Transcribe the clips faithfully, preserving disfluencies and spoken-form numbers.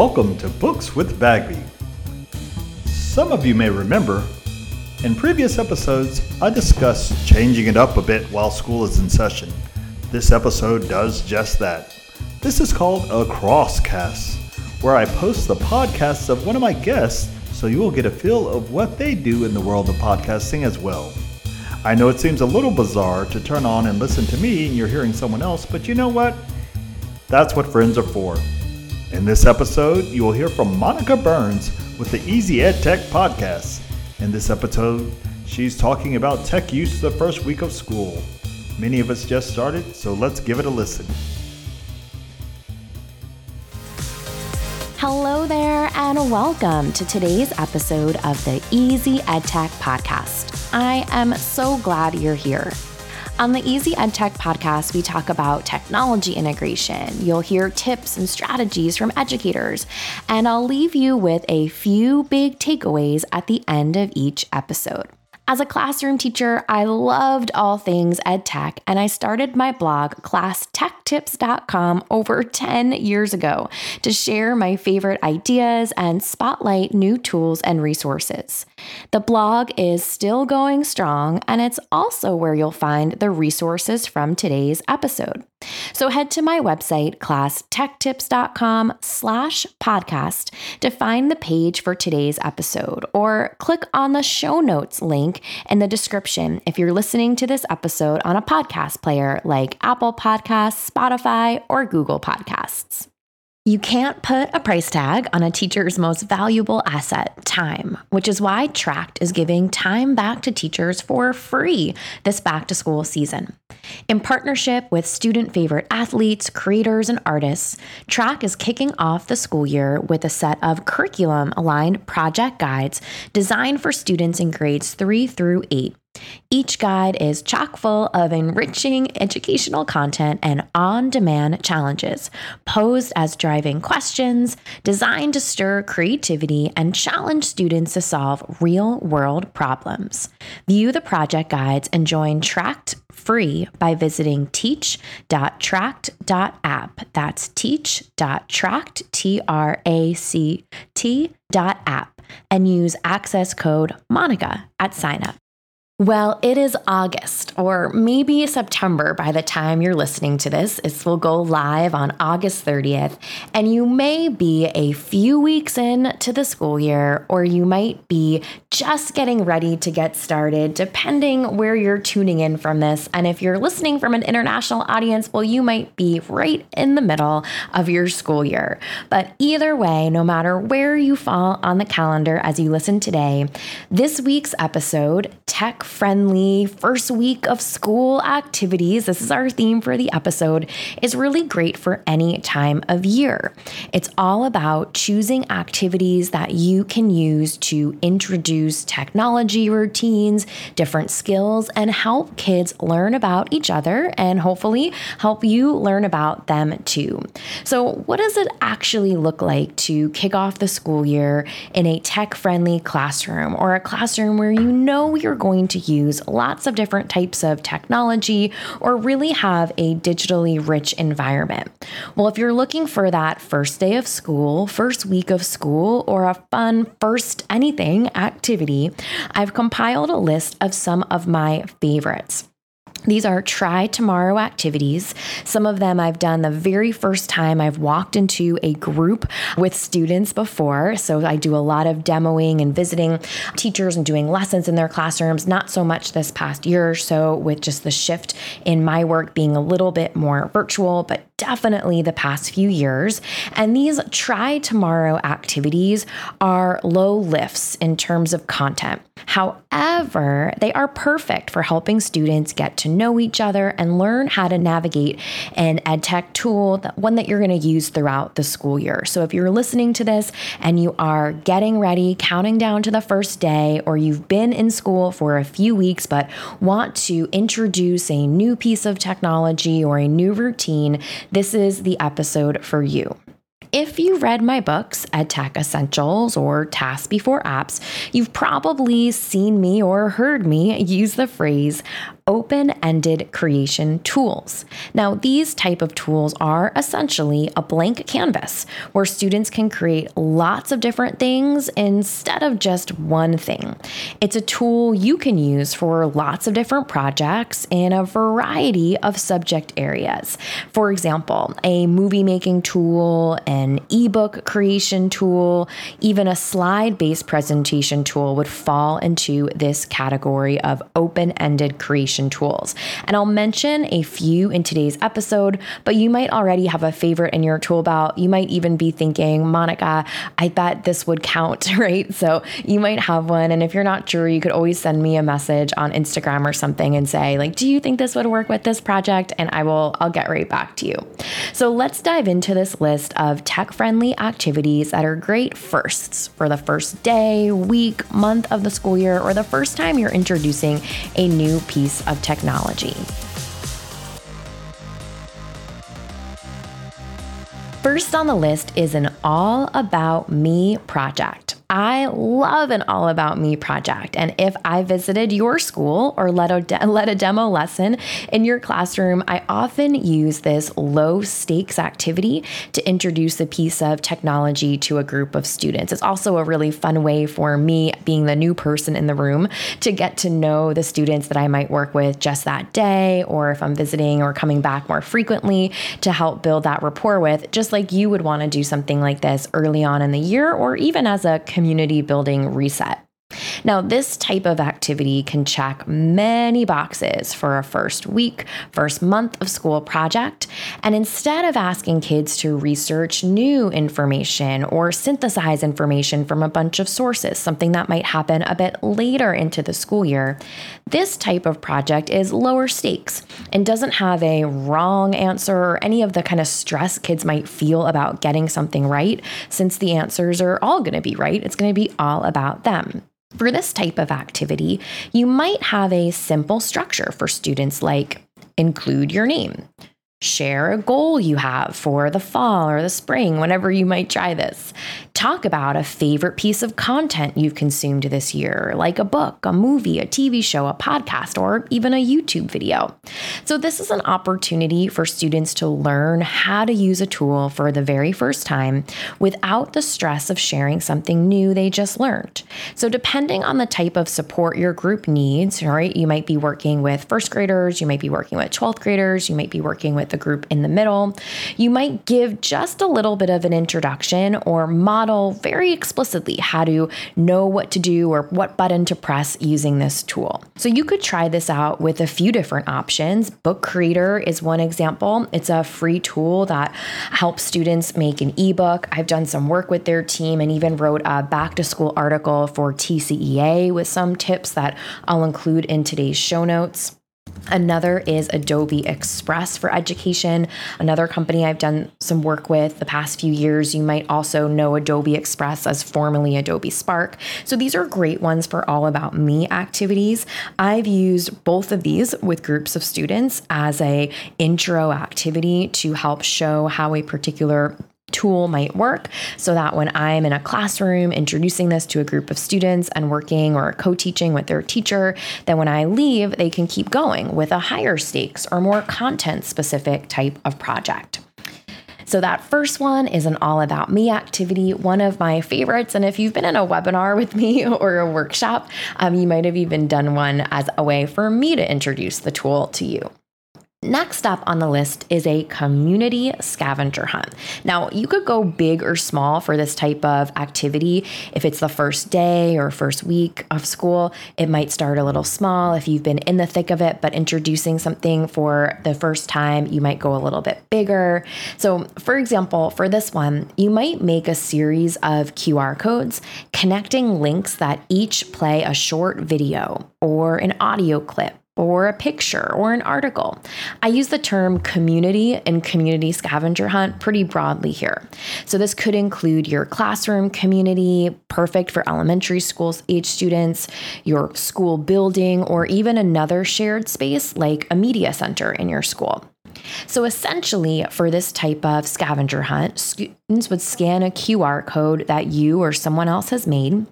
Welcome to Books with Bagby. Some of you may remember, in previous episodes, I discussed changing it up a bit while school is in session. This episode does just that. This is called a crosscast, where I post the podcasts of one of my guests so you will get a feel of what they do in the world of podcasting as well. I know it seems a little bizarre to turn on and listen to me and you're hearing someone else, but you know what? That's what friends are for. In this episode, you will hear from Monica Burns with the Easy EdTech Podcast. In this episode, she's talking about tech use the first week of school. Many of us just started, so let's give it a listen. Hello there, and welcome to today's episode of the Easy EdTech Podcast. I am so glad you're here. On the Easy EdTech Podcast, we talk about technology integration. You'll hear tips and strategies from educators, and I'll leave you with a few big takeaways at the end of each episode. As a classroom teacher, I loved all things ed tech, and I started my blog, Class Tech Tips dot com, over ten years ago to share my favorite ideas and spotlight new tools and resources. The blog is still going strong, and it's also where you'll find the resources from today's episode. So head to my website, class tech tips dot com slash podcast, to find the page for today's episode, or click on the show notes link in the description if you're listening to this episode on a podcast player like Apple Podcasts, Spotify, or Google Podcasts. You can't put a price tag on a teacher's most valuable asset, time, which is why TRACT is giving time back to teachers for free this back-to-school season. In partnership with student-favorite athletes, creators, and artists, TRACT is kicking off the school year with a set of curriculum-aligned project guides designed for students in grades three through eight. Each guide is chock full of enriching educational content and on-demand challenges, posed as driving questions, designed to stir creativity and challenge students to solve real-world problems. View the project guides and join TRACT free by visiting teach dot tract dot app. That's teach dot tract, T R A C T, dot app, and use access code Monica at signup. Well, it is August, or maybe September by the time you're listening to this. This will go live on August thirtieth, and you may be a few weeks in to the school year, or you might be just getting ready to get started, depending where you're tuning in from this. And if you're listening from an international audience, well, you might be right in the middle of your school year. But either way, no matter where you fall on the calendar as you listen today, this week's episode, Tech Friendly First Week of School Activities, this is our theme for the episode, is really great for any time of year. It's all about choosing activities that you can use to introduce technology routines, different skills, and help kids learn about each other and hopefully help you learn about them too. So what does it actually look like to kick off the school year in a tech-friendly classroom, or a classroom where you know you're going to use lots of different types of technology, or really have a digitally rich environment? Well, if you're looking for that first day of school, first week of school, or a fun first anything activity, I've compiled a list of some of my favorites. These are try tomorrow activities. Some of them I've done the very first time I've walked into a group with students before. So I do a lot of demoing and visiting teachers and doing lessons in their classrooms, not so much this past year or so with just the shift in my work being a little bit more virtual, but definitely the past few years. And these try tomorrow activities are low lifts in terms of content. However, they are perfect for helping students get to know each other and learn how to navigate an edtech tool, that one that you're going to use throughout the school year. So if you're listening to this and you are getting ready, counting down to the first day, or you've been in school for a few weeks but want to introduce a new piece of technology or a new routine, this is the episode for you. If you read my books, EdTech Essentials or Tasks Before Apps, you've probably seen me or heard me use the phrase open-ended creation tools. Now, these type of tools are essentially a blank canvas where students can create lots of different things instead of just one thing. It's a tool you can use for lots of different projects in a variety of subject areas. For example, a movie making tool, an ebook creation tool, even a slide-based presentation tool would fall into this category of open-ended creation tools. And I'll mention a few in today's episode, but you might already have a favorite in your tool belt. You might even be thinking, Monica, I bet this would count, right? So you might have one. And if you're not sure, you could always send me a message on Instagram or something and say, like, do you think this would work with this project? And I will, I'll get right back to you. So let's dive into this list of tech-friendly activities that are great firsts for the first day, week, month of the school year, or the first time you're introducing a new piece of technology. First on the list is an All About Me project. I love an All About Me project. And if I visited your school or led a, de- led a demo lesson in your classroom, I often use this low stakes activity to introduce a piece of technology to a group of students. It's also a really fun way for me, being the new person in the room, to get to know the students that I might work with just that day, or if I'm visiting or coming back more frequently, to help build that rapport with, just like you would want to do something like this early on in the year, or even as a community community building reset. Now, this type of activity can check many boxes for a first week, first month of school project. And instead of asking kids to research new information or synthesize information from a bunch of sources, something that might happen a bit later into the school year, this type of project is lower stakes and doesn't have a wrong answer or any of the kind of stress kids might feel about getting something right, since the answers are all going to be right. It's going to be all about them. For this type of activity, you might have a simple structure for students, like include your name, share a goal you have for the fall or the spring, whenever you might try this, talk about a favorite piece of content you've consumed this year, like a book, a movie, a T V show, a podcast, or even a YouTube video. So this is an opportunity for students to learn how to use a tool for the very first time without the stress of sharing something new they just learned. So depending on the type of support your group needs, right? You might be working with first graders, you might be working with twelfth graders, you might be working with the group in the middle. You might give just a little bit of an introduction or model very explicitly how to know what to do or what button to press using this tool. So you could try this out with a few different options. Book Creator is one example. It's a free tool that helps students make an ebook. I've done some work with their team and even wrote a back to school article for T C E A with some tips that I'll include in today's show notes. Another is Adobe Express for Education, another company I've done some work with the past few years. You might also know Adobe Express as formerly Adobe Spark. So these are great ones for All About Me activities. I've used both of these with groups of students as a intro activity to help show how a particular tool might work, so that when I'm in a classroom introducing this to a group of students and working or co-teaching with their teacher, then when I leave, they can keep going with a higher stakes or more content specific type of project. So that first one is an All About Me activity, one of my favorites. And if you've been in a webinar with me or a workshop, um, you might have even done one as a way for me to introduce the tool to you. Next up on the list is a community scavenger hunt. Now, you could go big or small for this type of activity. If it's the first day or first week of school, it might start a little small. If you've been in the thick of it, but introducing something for the first time, you might go a little bit bigger. So, for example, for this one, you might make a series of Q R codes connecting links that each play a short video or an audio clip, or a picture, or an article. I use the term community and community scavenger hunt pretty broadly here. So this could include your classroom community, perfect for elementary schools age students, your school building, or even another shared space like a media center in your school. So essentially, for this type of scavenger hunt, students would scan a Q R code that you or someone else has made,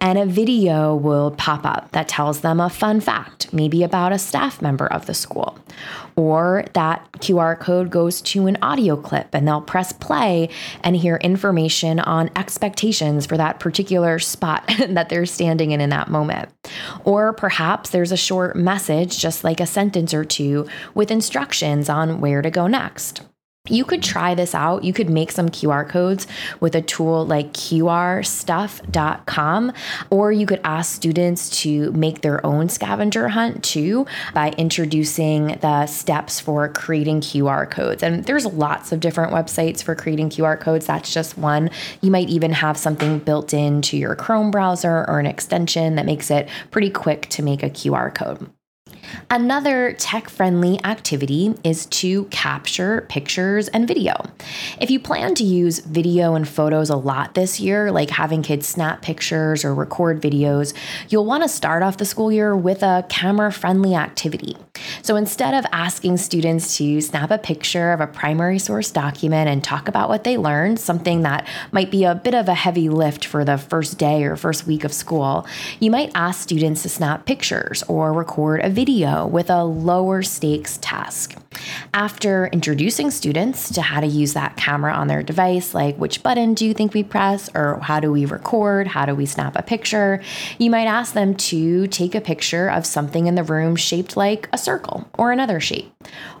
and a video will pop up that tells them a fun fact, maybe about a staff member of the school. Or that Q R code goes to an audio clip and they'll press play and hear information on expectations for that particular spot that they're standing in in that moment. Or perhaps there's a short message, just like a sentence or two, with instructions on where to go next. You could try this out. You could make some Q R codes with a tool like q r stuff dot com, or you could ask students to make their own scavenger hunt too by introducing the steps for creating Q R codes. And there's lots of different websites for creating Q R codes. That's just one. You might even have something built into your Chrome browser or an extension that makes it pretty quick to make a Q R code. Another tech-friendly activity is to capture pictures and video. If you plan to use video and photos a lot this year, like having kids snap pictures or record videos, you'll want to start off the school year with a camera-friendly activity. So instead of asking students to snap a picture of a primary source document and talk about what they learned, something that might be a bit of a heavy lift for the first day or first week of school, you might ask students to snap pictures or record a video with a lower stakes task. After introducing students to how to use that camera on their device, like which button do you think we press, or how do we record, how do we snap a picture, you might ask them to take a picture of something in the room shaped like a circle or another shape,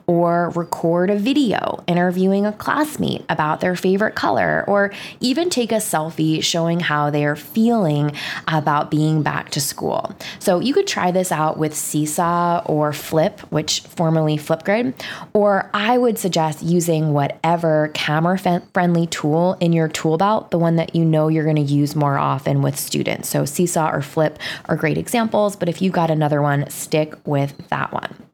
or record a video interviewing a classmate about their favorite color, or even take a selfie showing how they are feeling about being back to school. So you could try this out with Seesaw or Flip, which formerly Flipgrid, or I would suggest using whatever camera-friendly tool in your tool belt, the one that you know you're going to use more often with students. So Seesaw or Flip are great examples, but if you got another one, stick with that one.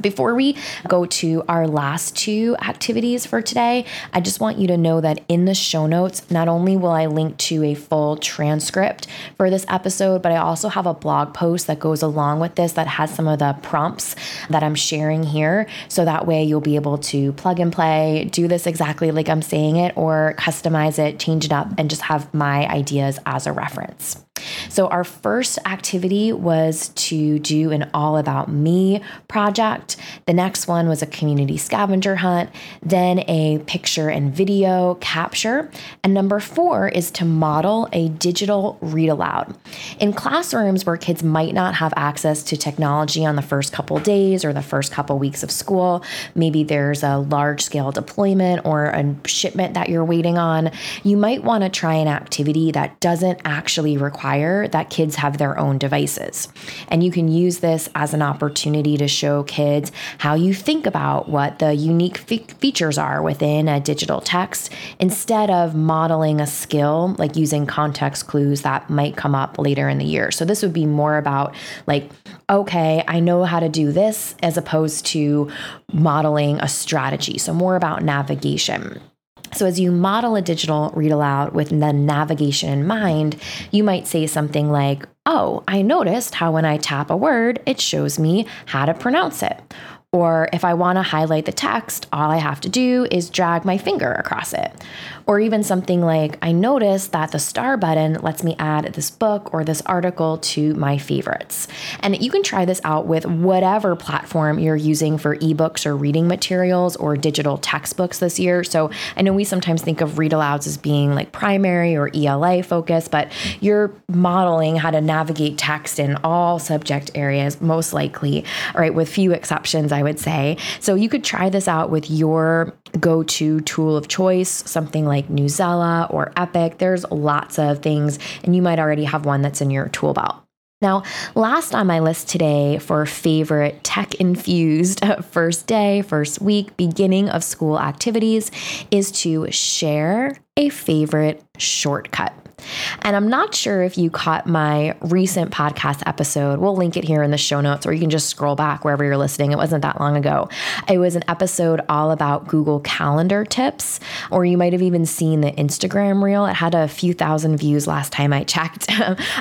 Before we go to our last two activities for today, I just want you to know that in the show notes, not only will I link to a full transcript for this episode, but I also have a blog post that goes along with this that has some of the prompts that I'm sharing here. So that way you'll be able to plug and play, do this exactly like I'm saying it, or customize it, change it up, and just have my ideas as a reference. So our first activity was to do an All About Me project. The next one was a community scavenger hunt, then a picture and video capture. And number four is to model a digital read aloud. In classrooms where kids might not have access to technology on the first couple days or the first couple weeks of school, maybe there's a large scale deployment or a shipment that you're waiting on, you might want to try an activity that doesn't actually require that kids have their own devices. And you can use this as an opportunity to show kids how you think about what the unique fe- features are within a digital text, instead of modeling a skill, like using context clues that might come up later in the year. So this would be more about like, okay, I know how to do this, as opposed to modeling a strategy. So more about navigation. So as you model a digital read aloud with the navigation in mind, you might say something like, oh, I noticed how when I tap a word, it shows me how to pronounce it. Or if I want to highlight the text, all I have to do is drag my finger across it. Or even something like, I noticed that the star button lets me add this book or this article to my favorites. And you can try this out with whatever platform you're using for ebooks or reading materials or digital textbooks this year. So I know we sometimes think of read alouds as being like primary or E L A focused, but you're modeling how to navigate text in all subject areas, most likely, right? With few exceptions, I would say. So you could try this out with your go-to tool of choice, something like Newsela or Epic. There's lots of things, and you might already have one that's in your tool belt. Now, last on my list today for favorite tech-infused first day, first week, beginning of school activities is to share a favorite shortcut. And I'm not sure if you caught my recent podcast episode. We'll link it here in the show notes, or you can just scroll back wherever you're listening. It wasn't that long ago. It was an episode all about Google Calendar tips, or you might have even seen the Instagram reel. It had a few thousand views last time I checked,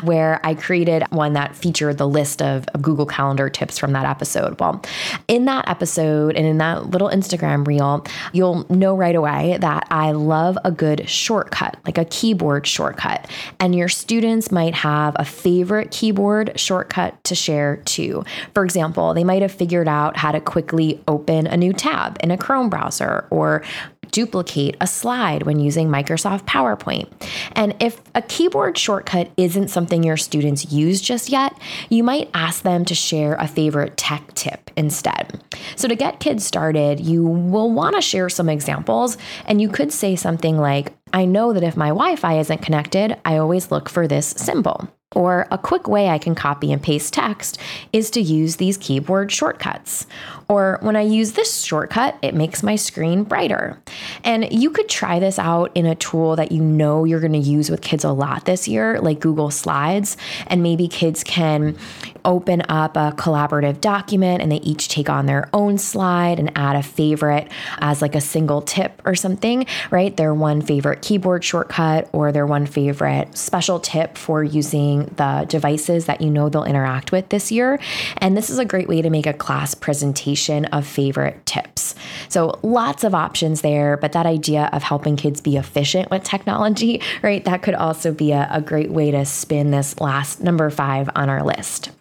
where I created one that featured the list of Google Calendar tips from that episode. Well, in that episode and in that little Instagram reel, you'll know right away that I love a good shortcut, like a keyboard shortcut. And your students might have a favorite keyboard shortcut to share too. For example, they might have figured out how to quickly open a new tab in a Chrome browser or duplicate a slide when using Microsoft PowerPoint. And if a keyboard shortcut isn't something your students use just yet, you might ask them to share a favorite tech tip instead. So to get kids started, you will want to share some examples, and you could say something like, I know that if my Wi-Fi isn't connected, I always look for this symbol. Or a quick way I can copy and paste text is to use these keyboard shortcuts. Or when I use this shortcut, it makes my screen brighter. And you could try this out in a tool that you know you're going to use with kids a lot this year, like Google Slides. And maybe kids can open up a collaborative document and they each take on their own slide and add a favorite as like a single tip or something, right? Their one favorite keyboard shortcut or their one favorite special tip for using the devices that you know they'll interact with this year. And this is a great way to make a class presentation of favorite tips. So lots of options there, but that idea of helping kids be efficient with technology, right? That could also be a, a great way to spin this last number five on our list.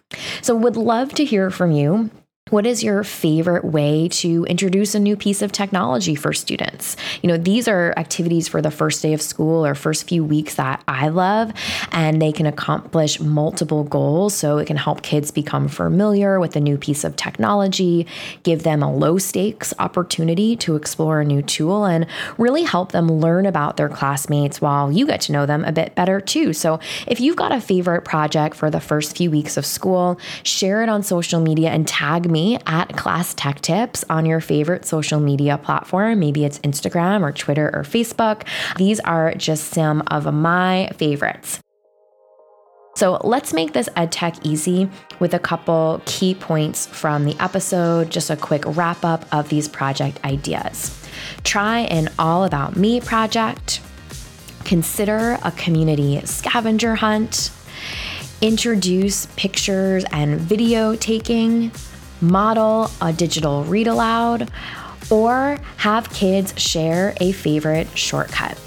So would love to hear from you. What is your favorite way to introduce a new piece of technology for students? You know, these are activities for the first day of school or first few weeks that I love, and they can accomplish multiple goals. So it can help kids become familiar with a new piece of technology, give them a low stakes opportunity to explore a new tool, and really help them learn about their classmates while you get to know them a bit better too. So if you've got a favorite project for the first few weeks of school, share it on social media and tag me Me at Class Tech Tips on your favorite social media platform. Maybe it's Instagram or Twitter or Facebook. These are just some of my favorites. So let's make this EdTech easy with a couple key points from the episode, just a quick wrap up of these project ideas. Try an all about me project, consider a community scavenger hunt, introduce pictures and video taking, model a digital read aloud, or have kids share a favorite shortcut.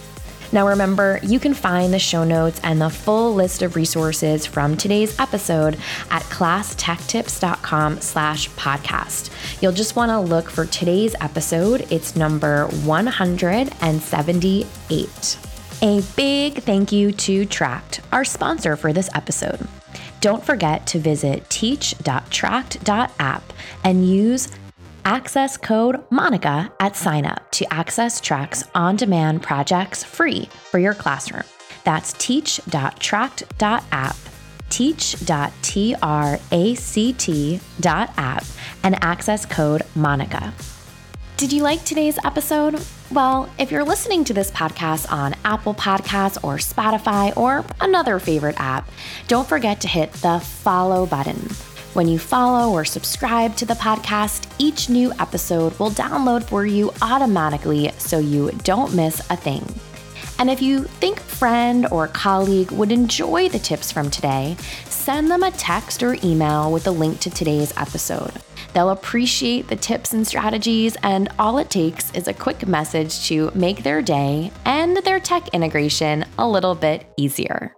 Now remember, you can find the show notes and the full list of resources from today's episode at classtechtips.com slash podcast. You'll just want to look for today's episode. It's number one hundred seventy-eight. A big thank you to TRACT, our sponsor for this episode. Don't forget to visit teach dot tract dot app and use access code Monica at sign up to access TRACT's on-demand projects free for your classroom. That's teach dot tract dot app, teach dot tract dot app, and access code Monica. Did you like today's episode? Well, if you're listening to this podcast on Apple Podcasts or Spotify or another favorite app, don't forget to hit the follow button. When you follow or subscribe to the podcast, each new episode will download for you automatically so you don't miss a thing. And if you think a friend or colleague would enjoy the tips from today, send them a text or email with a link to today's episode. They'll appreciate the tips and strategies, and all it takes is a quick message to make their day and their tech integration a little bit easier.